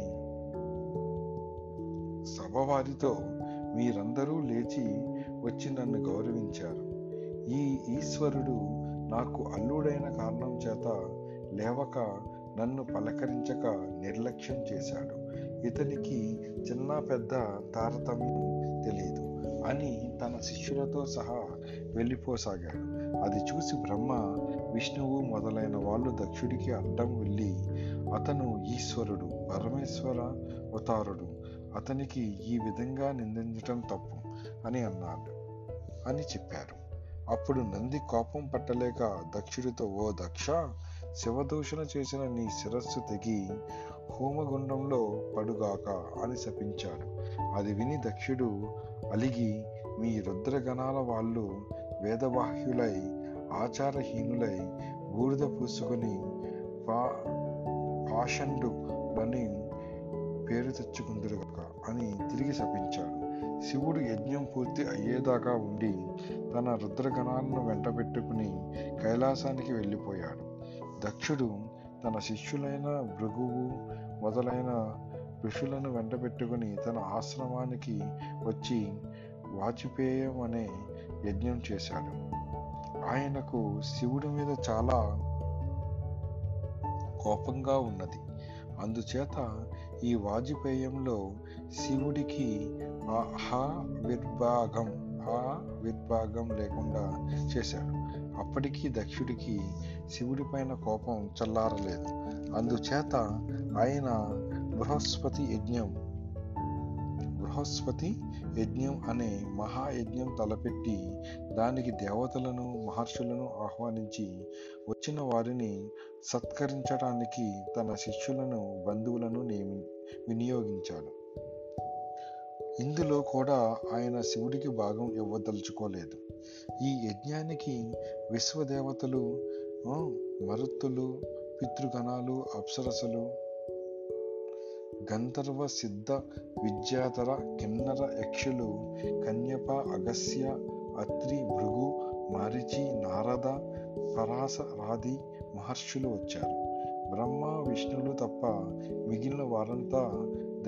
సభవారితో, మీరందరూ లేచి వచ్చి నన్ను గౌరవించారు. ఈ ఈశ్వరుడు నాకు అల్లుడైన కారణం చేత లేవక నన్ను పలకరించక నిర్లక్ష్యం చేశాడు. ఇతనికి చిన్న పెద్ద తారతమ్యం తెలియదు అని తన శిష్యులతో సహా వెళ్ళిపోసాగాడు. అది చూసి బ్రహ్మ, విష్ణువు మొదలైన వాళ్ళు దక్షుడికి అడ్డం వెళ్ళి, అతను ఈశ్వరుడు, పరమేశ్వర అవతారుడు, అతనికి ఈ విధంగా నిందించటం తప్పు అని అన్నాడు అని చెప్పారు. అప్పుడు నంది కోపం పట్టలేక దక్షుడితో, ఓ దక్ష, శివదూషణ చేసిన నీ శిరస్సు తెగి హోమగుండంలో పడుగాక అని శపించాడు. అది విని దక్షుడు అలిగి, మీ రుద్రగణాల వాళ్ళు వేదవాహ్యులై ఆచారహీనులై బూడిద పూసుకొని పా పాషండు అని పేరు తెచ్చుకుందురుగాక అని తిరిగి శపించాడు. శివుడు యజ్ఞం పూర్తి అయ్యేదాకా ఉండి తన రుద్రగణాలను వెంటబెట్టుకుని కైలాసానికి వెళ్ళిపోయాడు. దక్షుడు తన శిష్యులైన భృగువు మొదలైన ఋషులను వెంటబెట్టుకుని తన ఆశ్రమానికి వచ్చి వాజపేయం అనే యజ్ఞం చేశాడు. ఆయనకు శివుడి మీద చాలా కోపంగా ఉన్నది. అందుచేత ఈ వాజపేయంలో శివుడికి ఆవిర్భాగం ఆవిర్భాగం లేకుండా చేశాడు. అప్పటికీ దక్షుడికి శివుడిపైన కోపం చల్లారలేదు. అందుచేత ఆయన బృహస్పతి యజ్ఞం బృహస్పతి యజ్ఞం అనే మహాయజ్ఞం తలపెట్టి దానికి దేవతలను మహర్షులను ఆహ్వానించి వచ్చిన వారిని సత్కరించడానికి తన శిష్యులను బంధువులను నియమి వినియోగించాడు. ఇందులో కూడా ఆయన శివుడికి భాగం ఇవ్వదలుచుకోలేదు. ఈ యజ్ఞానికి విశ్వదేవతలు, మరుత్తులు, పితృగణాలు, అప్సరసులు, గంధర్వ, సిద్ధ, విద్యాధర, కిన్నర, యక్షులు, కన్యప, అగస్య, అత్రి, భృగు, మారిచి, నారద, పరాశరాది మహర్షులు వచ్చారు. బ్రహ్మ, విష్ణులు తప్ప మిగిలిన వారంతా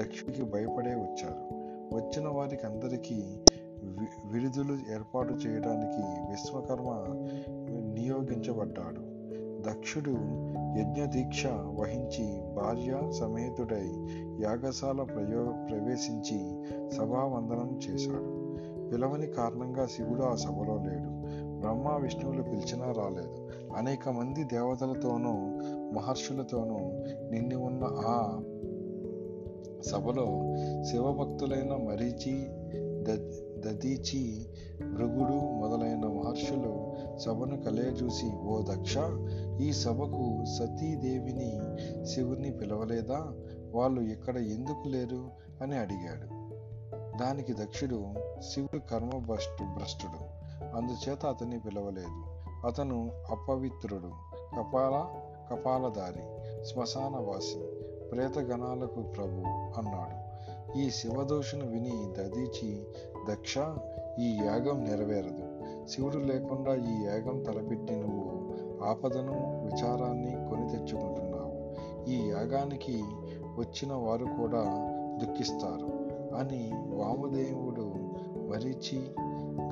దక్షుడికి భయపడే వచ్చారు. వచ్చిన వారికి అందరికీ విరుదులు ఏర్పాటు చేయడానికి విశ్వకర్మ నియోగించబడ్డాడు. దక్షుడు యజ్ఞదీక్ష వహించి భార్య సమేతుడై యాగశాల ప్రయో ప్రవేశించి సభావందనం చేశాడు. పిలవని కారణంగా శివుడు ఆ సభలో లేడు. బ్రహ్మ, విష్ణువులు పిలిచినా రాలేదు. అనేక మంది దేవతలతోనూ మహర్షులతోనూ నిండి ఉన్న ఆ సభలో శివభక్తులైన మరీచి, దదీచి, భృగుడు మొదలైన మహర్షులు సభను కలయచూసి, ఓ దక్ష, ఈ సభకు సతీదేవిని శివుని పిలవలేదా? వాళ్ళు ఇక్కడ ఎందుకు లేరు అని అడిగాడు. దానికి దక్షుడు, శివుడు కర్మ భ్రష్టు భ్రష్టుడు అందుచేత అతన్ని పిలవలేదు. అతను అపవిత్రుడు, కపాల కపాలధారి, శ్మశానవాసి, ప్రేతగణాలకు ప్రభు అన్నాడు. ఈ శివదోషను విని దదీచి, దక్ష, ఈ యాగం నెరవేరదు. శివుడు లేకుండా ఈ యాగం తలపెట్టి నువ్వు ఆపదను విచారాన్ని కొని తెచ్చుకుంటున్నావు. ఈ యాగానికి వచ్చిన వారు కూడా దుఃఖిస్తారు అని వామదేవుడు, మరీచి,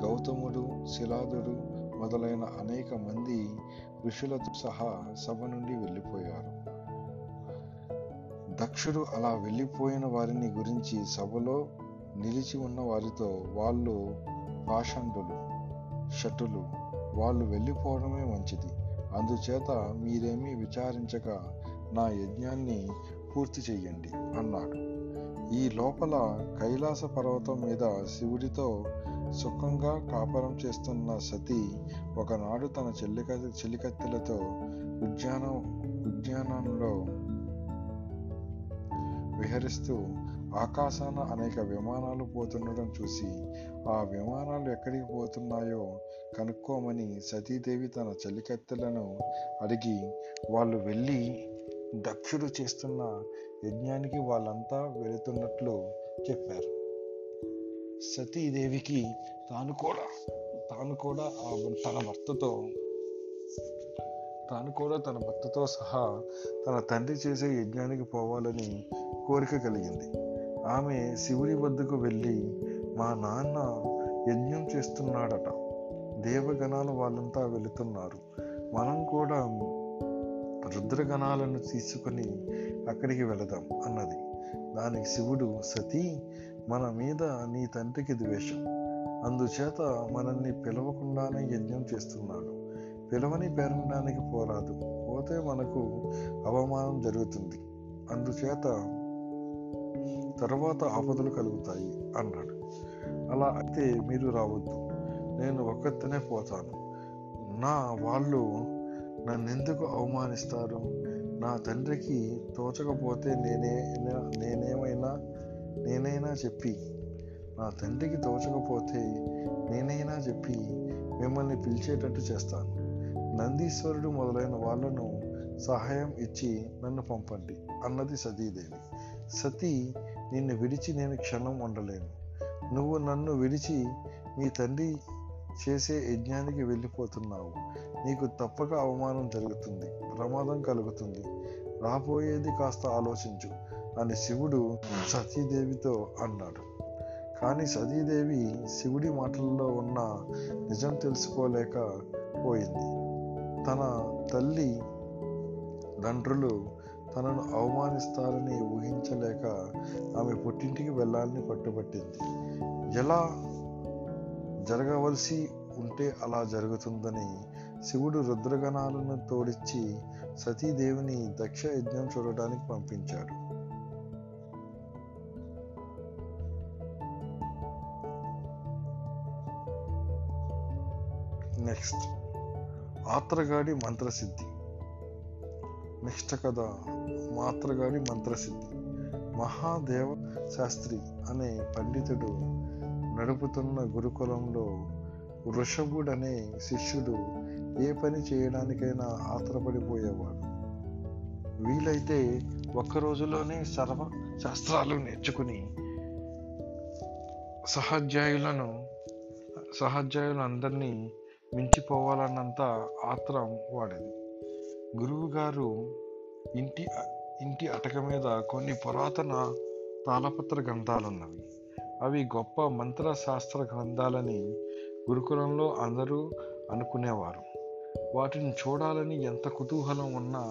గౌతముడు, శిలాదుడు మొదలైన అనేక మంది ఋషులతో సహా సభ నుండి వెళ్ళిపోయారు. దక్షుడు అలా వెళ్ళిపోయిన వారిని గురించి సభలో నిలిచి ఉన్న వారితో, వాళ్ళు పాషండులు, షటులు, వాళ్ళు వెళ్ళిపోవడమే మంచిది. అందుచేత మీరేమీ విచారించక నా యజ్ఞాన్ని పూర్తి చెయ్యండి అన్నాడు. ఈ లోపల కైలాస పర్వతం మీద శివుడితో సుఖంగా కాపురం చేస్తున్న సతీ ఒకనాడు తన చెల్లిక చెలికత్తెలతో ఉద్యాన ఉద్యానంలో విహరిస్తూ ఆకాశాన అనేక విమానాలు పోతుండటం చూసి, ఆ విమానాలు ఎక్కడికి పోతున్నాయో కనుక్కోమని సతీదేవి తన చెలికత్తెలను అడిగి, వాళ్ళు వెళ్ళి దక్షుడు చేస్తున్న యజ్ఞానికి వాళ్ళంతా వెళుతున్నట్లు చెప్పారు. సతీదేవికి తాను కూడా తాను కూడా తన భర్తతో తాను కూడా తన భర్తతో సహా తన తండ్రి చేసే యజ్ఞానికి పోవాలని కోరిక కలిగింది. ఆమె శివుడి వద్దకు వెళ్ళి, మా నాన్న యజ్ఞం చేస్తున్నాడట, దేవగణాల వాళ్ళంతా వెళుతున్నారు, మనం కూడా రుద్రగణాలను తీసుకుని అక్కడికి వెళదాం అన్నది. దానికి శివుడు, సతీ, మన మీద నీ తండ్రికి ద్వేషం, అందుచేత మనల్ని పిలవకుండానే యజ్ఞం చేస్తున్నాడు, పిలవని పేరడానికి పోరాదు, పోతే మనకు అవమానం జరుగుతుంది, అందుచేత తర్వాత ఆపదలు కలుగుతాయి అన్నాడు. అలా అయితే మీరు రావద్దు, నేను ఒక్కతనే పోతాను, నా వాళ్ళు నన్నెందుకు అవమానిస్తారు, నా తండ్రికి తోచకపోతే నేనే నేనేమైనా నేనైనా చెప్పి నా తండ్రికి తోచకపోతే నేనైనా చెప్పి మిమ్మల్ని పిలిచేటట్టు చేస్తాను, నందీశ్వరుడు మొదలైన వాళ్ళను సహాయం ఇచ్చి నన్ను పంపండి అన్నది సతీదేవి. సతీ, నిన్ను విడిచి నేను క్షణం ఉండలేను, నువ్వు నన్ను విడిచి మీ తండ్రి చేసే యజ్ఞానికి వెళ్ళిపోతున్నావు, నీకు తప్పక అవమానం జరుగుతుంది, ప్రమాదం కలుగుతుంది, రాబోయేది కాస్త ఆలోచించు అని శివుడు సతీదేవితో అన్నాడు. కానీ సతీదేవి శివుడి మాటల్లో ఉన్న నిజం తెలుసుకోలేకపోయింది. తన తల్లి తండ్రులు తనను అవమానిస్తారని ఊహించలేక ఆమె పుట్టింటికి వెళ్ళాలని పట్టుబట్టింది. ఎలా జరగవలసి ఉంటే అలా జరుగుతుందని శివుడు రుద్రగణాలను తోడిచ్చి సతీదేవిని దక్ష యజ్ఞం చూడటానికి పంపించాడు. నెక్స్ట్ ఆత్రగాడి మంత్రసిద్ధి. నెక్స్ట్ కథ మాత్రగాడి మంత్రసిద్ధి. మహాదేవ శాస్త్రి అనే పండితుడు నడుపుతున్న గురుకులంలో వృషభుడనే శిష్యుడు ఏ పని చేయడానికైనా ఆత్రపడిపోయేవాడు. వీలైతే ఒక్కరోజులోనే సర్వ శాస్త్రాలు నేర్చుకుని సహాధ్యాయులను సహాధ్యాయులందరినీ మించిపోవాలన్నంత ఆత్రం వాడేది. గురువుగారు ఇంటి ఇంటి అటక మీద కొన్ని పురాతన తాళపత్ర గ్రంథాలున్నవి. అవి గొప్ప మంత్రశాస్త్ర గ్రంథాలని గురుకులంలో అందరూ అనుకునేవారు. వాటిని చూడాలని ఎంత కుతూహలం ఉన్నా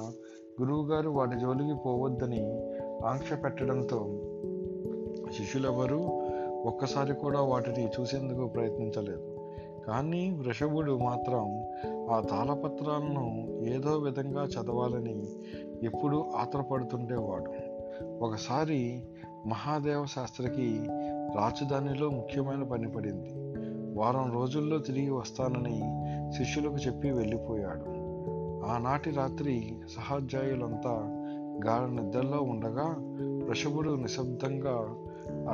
గురువుగారు వాటి జోలికి పోవద్దని ఆంక్ష పెట్టడంతో శిష్యులెవరూ ఒక్కసారి కూడా వాటిని చూసేందుకు ప్రయత్నించలేదు. కానీ వృషభుడు మాత్రం ఆ తాళపత్రాలను ఏదో విధంగా చదవాలని ఎప్పుడూ ఆత్రపడుతుండేవాడు. ఒకసారి మహాదేవ శాస్త్రికి రాజధానిలో ముఖ్యమైన పని పడింది. వారం రోజుల్లో తిరిగి వస్తానని శిష్యులకు చెప్పి వెళ్ళిపోయాడు. ఆనాటి రాత్రి సహాధ్యాయులంతా గాఢ నిద్రలో ఉండగా వృషభుడు నిశ్శబ్దంగా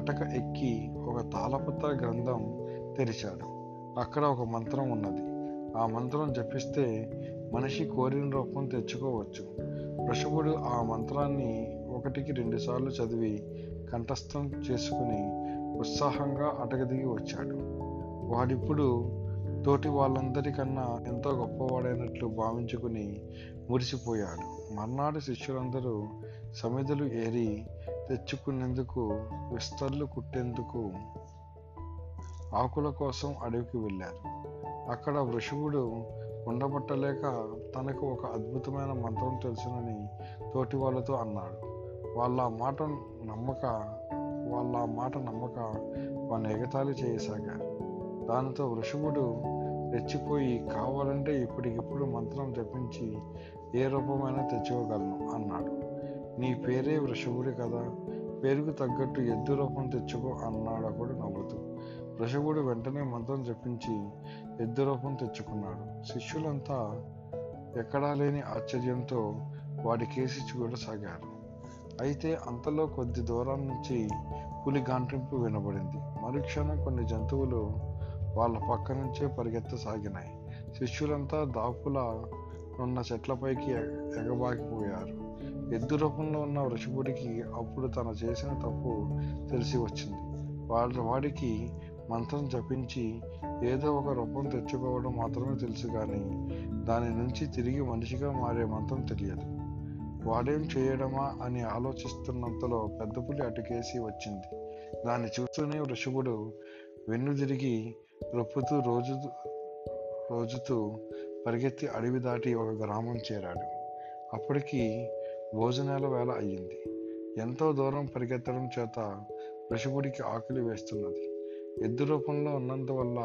అటక ఎక్కి ఒక తాళపత్ర గ్రంథం తెరిచాడు. అక్కడ ఒక మంత్రం ఉన్నది. ఆ మంత్రం జపిస్తే మనిషి కోరిన రూపం తెచ్చుకోవచ్చు. వృషభుడు ఆ మంత్రాన్ని ఒకటికి రెండుసార్లు చదివి కంఠస్థం చేసుకుని ఉత్సాహంగా అటక దిగి వచ్చాడు. వాడిప్పుడు తోటి వాళ్ళందరికన్నా ఎంతో గొప్పవాడైనట్లు భావించుకుని మురిసిపోయాడు. మర్నాడు శిష్యులందరూ సమిధలు ఏరి తెచ్చుకునేందుకు విస్తర్లు కుట్టేందుకు ఆకుల కోసం అడవికి వెళ్ళారు. అక్కడ వృషభుడు ఉండబట్టలేక తనకు ఒక అద్భుతమైన మంత్రం తెలుసునని తోటి వాళ్ళతో అన్నాడు. వాళ్ళ మాట నమ్మక వాళ్ళ మాట నమ్మక వాడిని ఎగతాళి చేయసాగారు. దానితో వృషభుడు రెచ్చిపోయి, కావాలంటే ఇప్పటికిప్పుడు మంత్రం జపించి ఏ రూపమైనా తెచ్చుకోగలను అన్నాడు. నీ పేరే వృషభుడి కదా, పేరుకు తగ్గట్టు ఎద్దు రూపం తెచ్చుకో అన్నాడు ఒకడు నవ్వుతూ. వృషభుడు వెంటనే మంత్రం జపించి ఎద్దు రూపం తెచ్చుకున్నాడు. శిష్యులంతా ఎక్కడా లేని ఆశ్చర్యంతో వాడి కేసి చూడసాగారు. అయితే అంతలో కొద్ది దూరం నుంచి పులి గాంటింపు వినబడింది. మరుక్షణం కొన్ని జంతువులు వాళ్ళ పక్క నుంచే పరిగెత్తసాగినాయి. శిష్యులంతా దాపులా ఉన్న చెట్లపైకి ఎగబాకిపోయారు. ఎద్దు రూపంలో ఉన్న వృషభుడికి అప్పుడు తను చేసిన తప్పు తెలిసి వచ్చింది. వాళ్ళ వాడికి మంత్రం జపించి ఏదో ఒక రూపం తెచ్చుకోవడం మాత్రమే తెలుసు, కానీ దాని నుంచి తిరిగి మనిషిగా మారే మంత్రం తెలియదు. వాడేం చేయడమా అని ఆలోచిస్తున్నంతలో పెద్ద పులి అటుకేసి వచ్చింది. దాన్ని చూస్తూనే వృషభుడు వెన్ను తిరిగి రొప్పుతూ రోజు రోజుతూ పరిగెత్తి అడవి దాటి ఒక గ్రామం చేరాడు. అప్పటికి భోజనాల వేళ అయ్యింది. ఎంతో దూరం పరిగెత్తడం చేత వృషభుడికి ఆకలి వేస్తున్నది. ఎద్దు రూపంలో ఉన్నందువల్ల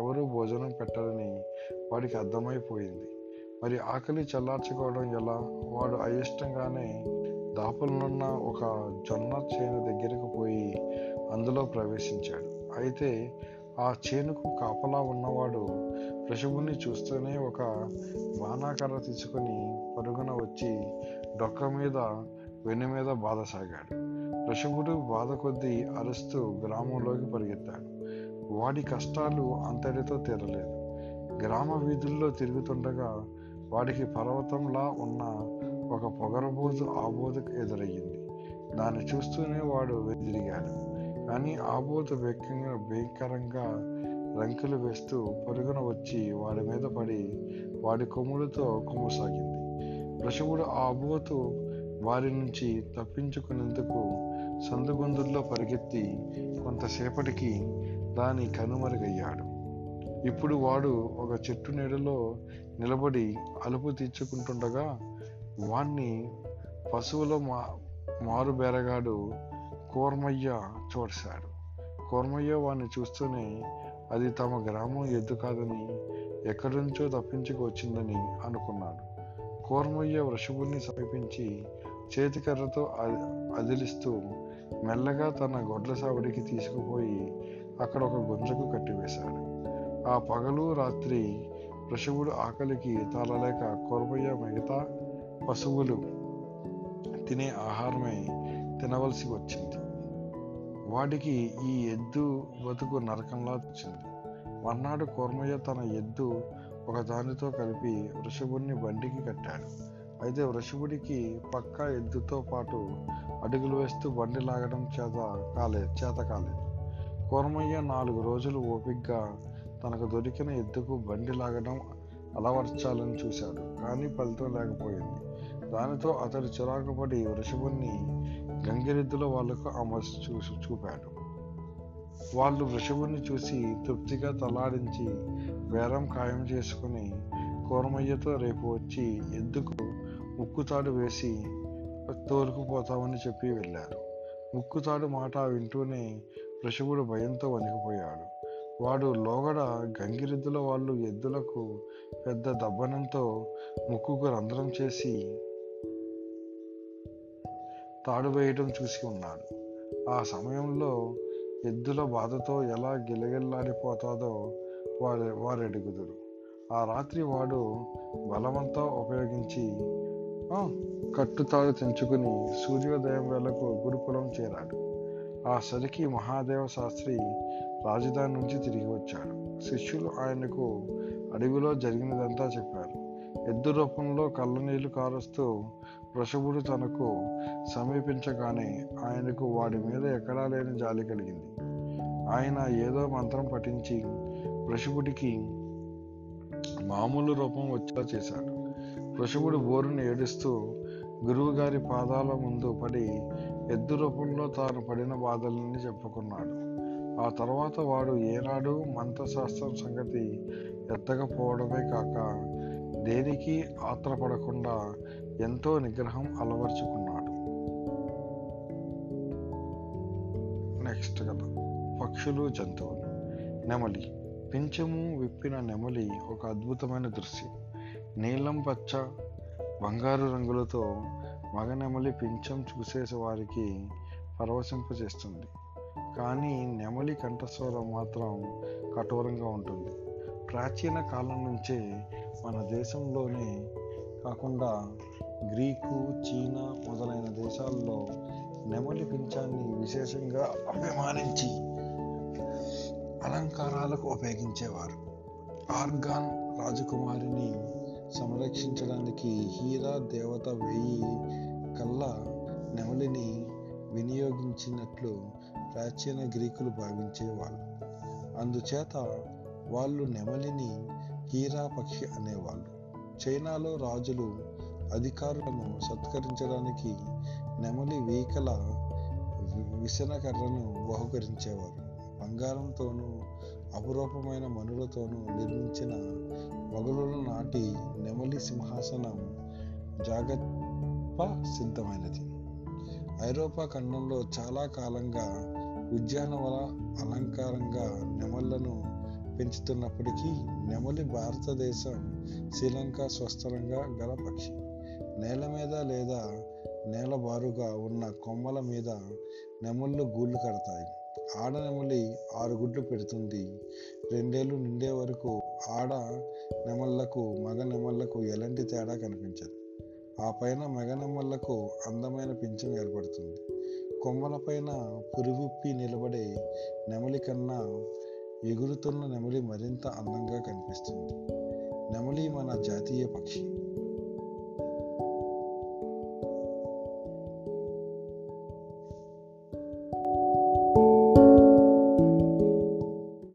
ఎవరూ భోజనం పెట్టరని వాడికి అర్థమైపోయింది. మరి ఆకలి చల్లార్చుకోవడం ఎలా? వాడు అయిష్టంగానే దాపలనున్న ఒక జొన్న చేను దగ్గరకు పోయి అందులో ప్రవేశించాడు. అయితే ఆ చేనుకు కాపలా ఉన్నవాడు వృషభుని చూస్తూనే ఒక బాణాకర్ర తీసుకుని పరుగున వచ్చి డొక్క మీద వెన్ను మీద బాధసాగాడు. వృషభుడు బాధ కొద్దీ అరుస్తూ గ్రామంలోకి పరిగెత్తాడు. వాడి కష్టాలు అంతటితో తీరలేదు. గ్రామ వీధుల్లో తిరుగుతుండగా వాడికి పర్వతంలా ఉన్న ఒక పొగరబోజు ఆబోధకు ఎదురయ్యింది. దాన్ని చూస్తూనే వాడు వెదిరిగాడు. కానీ ఆబోధ వేగంగా భయంకరంగా రంకులు వేస్తూ పరుగున వచ్చి వాడి మీద పడి వాడి కొమ్ములతో కొమ్మసాగింది. వృషభుడు ఆబోతు వారి నుంచి తప్పించుకునేందుకు సందుగొందుల్లో పరిగెత్తి కొంతసేపటికి దాని కనుమరుగయ్యాడు. ఇప్పుడు వాడు ఒక చెట్టు నీడలో నిలబడి అలుపు తీర్చుకుంటుండగా వాణ్ణి పశువుల మా మారుబేరగాడు కూర్మయ్య చూశాడు. కూర్మయ్య వాణ్ణి చూస్తూనే అది తమ గ్రామం ఎద్దు కాదని ఎక్కడి నుంచో తప్పించుకు వచ్చిందని అనుకున్నాడు. కూర్మయ్య వృషభుని సమీపించి చేతికర్రతో అదిలిస్తూ మెల్లగా తన గొడ్ల సావిడికి తీసుకుపోయి అక్కడ ఒక గుంజకు కట్టివేశాడు. ఆ పగలు రాత్రి వృషభుడు ఆకలికి తాళలేక కూర్మయ్య మిగతా పశువులు తినే ఆహారమే తినవలసి వచ్చింది. వాటికి ఈ ఎద్దు బతుకు నరకంలా వచ్చింది. మర్నాడు కూర్మయ్య తన ఎద్దు ఒక దానితో కలిపి వృషభుడిని బండికి కట్టాడు. అయితే వృషభుడికి పక్కా ఎద్దుతో పాటు అడుగులు వేస్తూ బండి లాగడం చేత కాలేదు చేత కాలేదు కూర్మయ్య నాలుగు రోజులు ఓపికగా తనకు దొరికిన ఎద్దుకు బండి లాగడం అలవర్చాలని చూశాడు, కానీ ఫలితం లేకపోయింది. దానితో అతడు చిరాకు పడి వృషభుణ్ణి గంగిరెద్దుల వాళ్లకు అమర్చి చూసి చూపాడు. వాళ్ళు వృషభుణ్ణి చూసి తృప్తిగా తలాడించి వేరం ఖాయం చేసుకుని కూర్మయ్యతో రేపు వచ్చి ఎద్దుకు ముక్కుతాడు వేసి తోలుకుపోతామని చెప్పి వెళ్ళారు. ముక్కుతాడు మాట వింటూనే వృషభుడు భయంతో వణికిపోయాడు. వాడు లోగడ గంగిరెద్దుల వాళ్ళు ఎద్దులకు పెద్ద దబ్బనంతో ముక్కుకు రంధ్రం చేసి తాడు వేయడం చూసి ఉన్నాడు. ఆ సమయంలో ఎద్దుల బాధతో ఎలా గిలగిల్లాడిపోతాదో వారు వారెడుగుదురు. ఆ రాత్రి వాడు బలమంతా ఉపయోగించి కట్టుతాడు తెంచుకుని సూర్యోదయం వేళకు గురుకులం చేరాడు. ఆ సరికి మహాదేవ శాస్త్రి రాజధాని నుంచి తిరిగి వచ్చాడు. శిష్యులు ఆయనకు అడవిలో జరిగినదంతా చెప్పారు. ఎద్దు రూపంలో కళ్ళనీళ్లు కారుస్తూ వృషభుడు తనకు సమీపించగానే ఆయనకు వాడి మీద ఎక్కడా లేని జాలి కలిగింది. ఆయన ఏదో మంత్రం పఠించి వృషభుడికి మామూలు రూపం వచ్చేలా చేశాడు. వృషభుడు బోరుని ఏడుస్తూ గురువు గారి పాదాల ముందు పడి ఎద్దు రూపంలో తాను పడిన బాధలని చెప్పుకున్నాడు. ఆ తర్వాత వాడు ఏనాడు మంత్రశాస్త్రం సంగతి ఎత్తకపోవడమే కాక దేనికి ఆత్రపడకుండా ఎంతో నిగ్రహం అలవర్చుకున్నాడు. నెక్స్ట్ కథ, పక్షులు జంతువులు. నెమలి. పింఛము విప్పిన నెమలి ఒక అద్భుతమైన దృశ్యం. నీలం పచ్చ బంగారు రంగులతో మగ నెమలి పింఛం చూసేసే వారికి పరవశింపజేస్తుంది. కానీ నెమలి కంఠస్వరం మాత్రం కఠోరంగా ఉంటుంది. ప్రాచీన కాలం నుంచే మన దేశంలోనే కాకుండా గ్రీకు, చీనా మొదలైన దేశాల్లో నెమలి పింఛాన్ని విశేషంగా అభిమానించి అలంకారాలకు ఉపయోగించేవారు. ఆర్గాన్ రాజకుమారిని సంరక్షించడానికి హీరా దేవత వెయ్యి కల్లా నెమలిని వినియోగించినట్లు ప్రాచీన గ్రీకులు భావించేవాళ్ళు. అందుచేత వాళ్ళు నెమలిని కీరా పక్షి అనేవాళ్ళు. చైనాలో రాజులు అధికారులను సత్కరించడానికి నెమలి వీకల విసనకర్రను బహుకరించేవారు. బంగారంతోనూ అపురూపమైన మనులతోనూ నిర్మించిన వగలుల నాటి నెమలి సింహాసనం జాగ్రత్త సిద్ధమైనది. ఐరోపా ఖండంలో చాలా కాలంగా ఉద్యానవన అలంకారంగా నెమళ్లను పెంచుతున్నప్పటికీ నెమలి భారతదేశం, శ్రీలంక స్వస్థలంగా గల పక్షి. నేల మీద లేదా నేల బారుగా ఉన్న కొమ్మల మీద నెమళ్ళు గూళ్ళు కడతాయి. ఆడ నెమలి ఆరు గుడ్లు పెడుతుంది. రెండేళ్లు నిండే వరకు ఆడ నెమళ్లకు మగ నెమళ్లకు ఎలాంటి తేడా కనిపించదు. ఆ పైన మగ నెమళ్లకు అందమైన పించం ఏర్పడుతుంది. కొమ్మలపైన పురివిప్పి నిలబడే నెమలి కన్నా ఎగురుతున్న నెమలి మరింత అందంగా కనిపిస్తుంది. నెమలి మన జాతీయ పక్షి.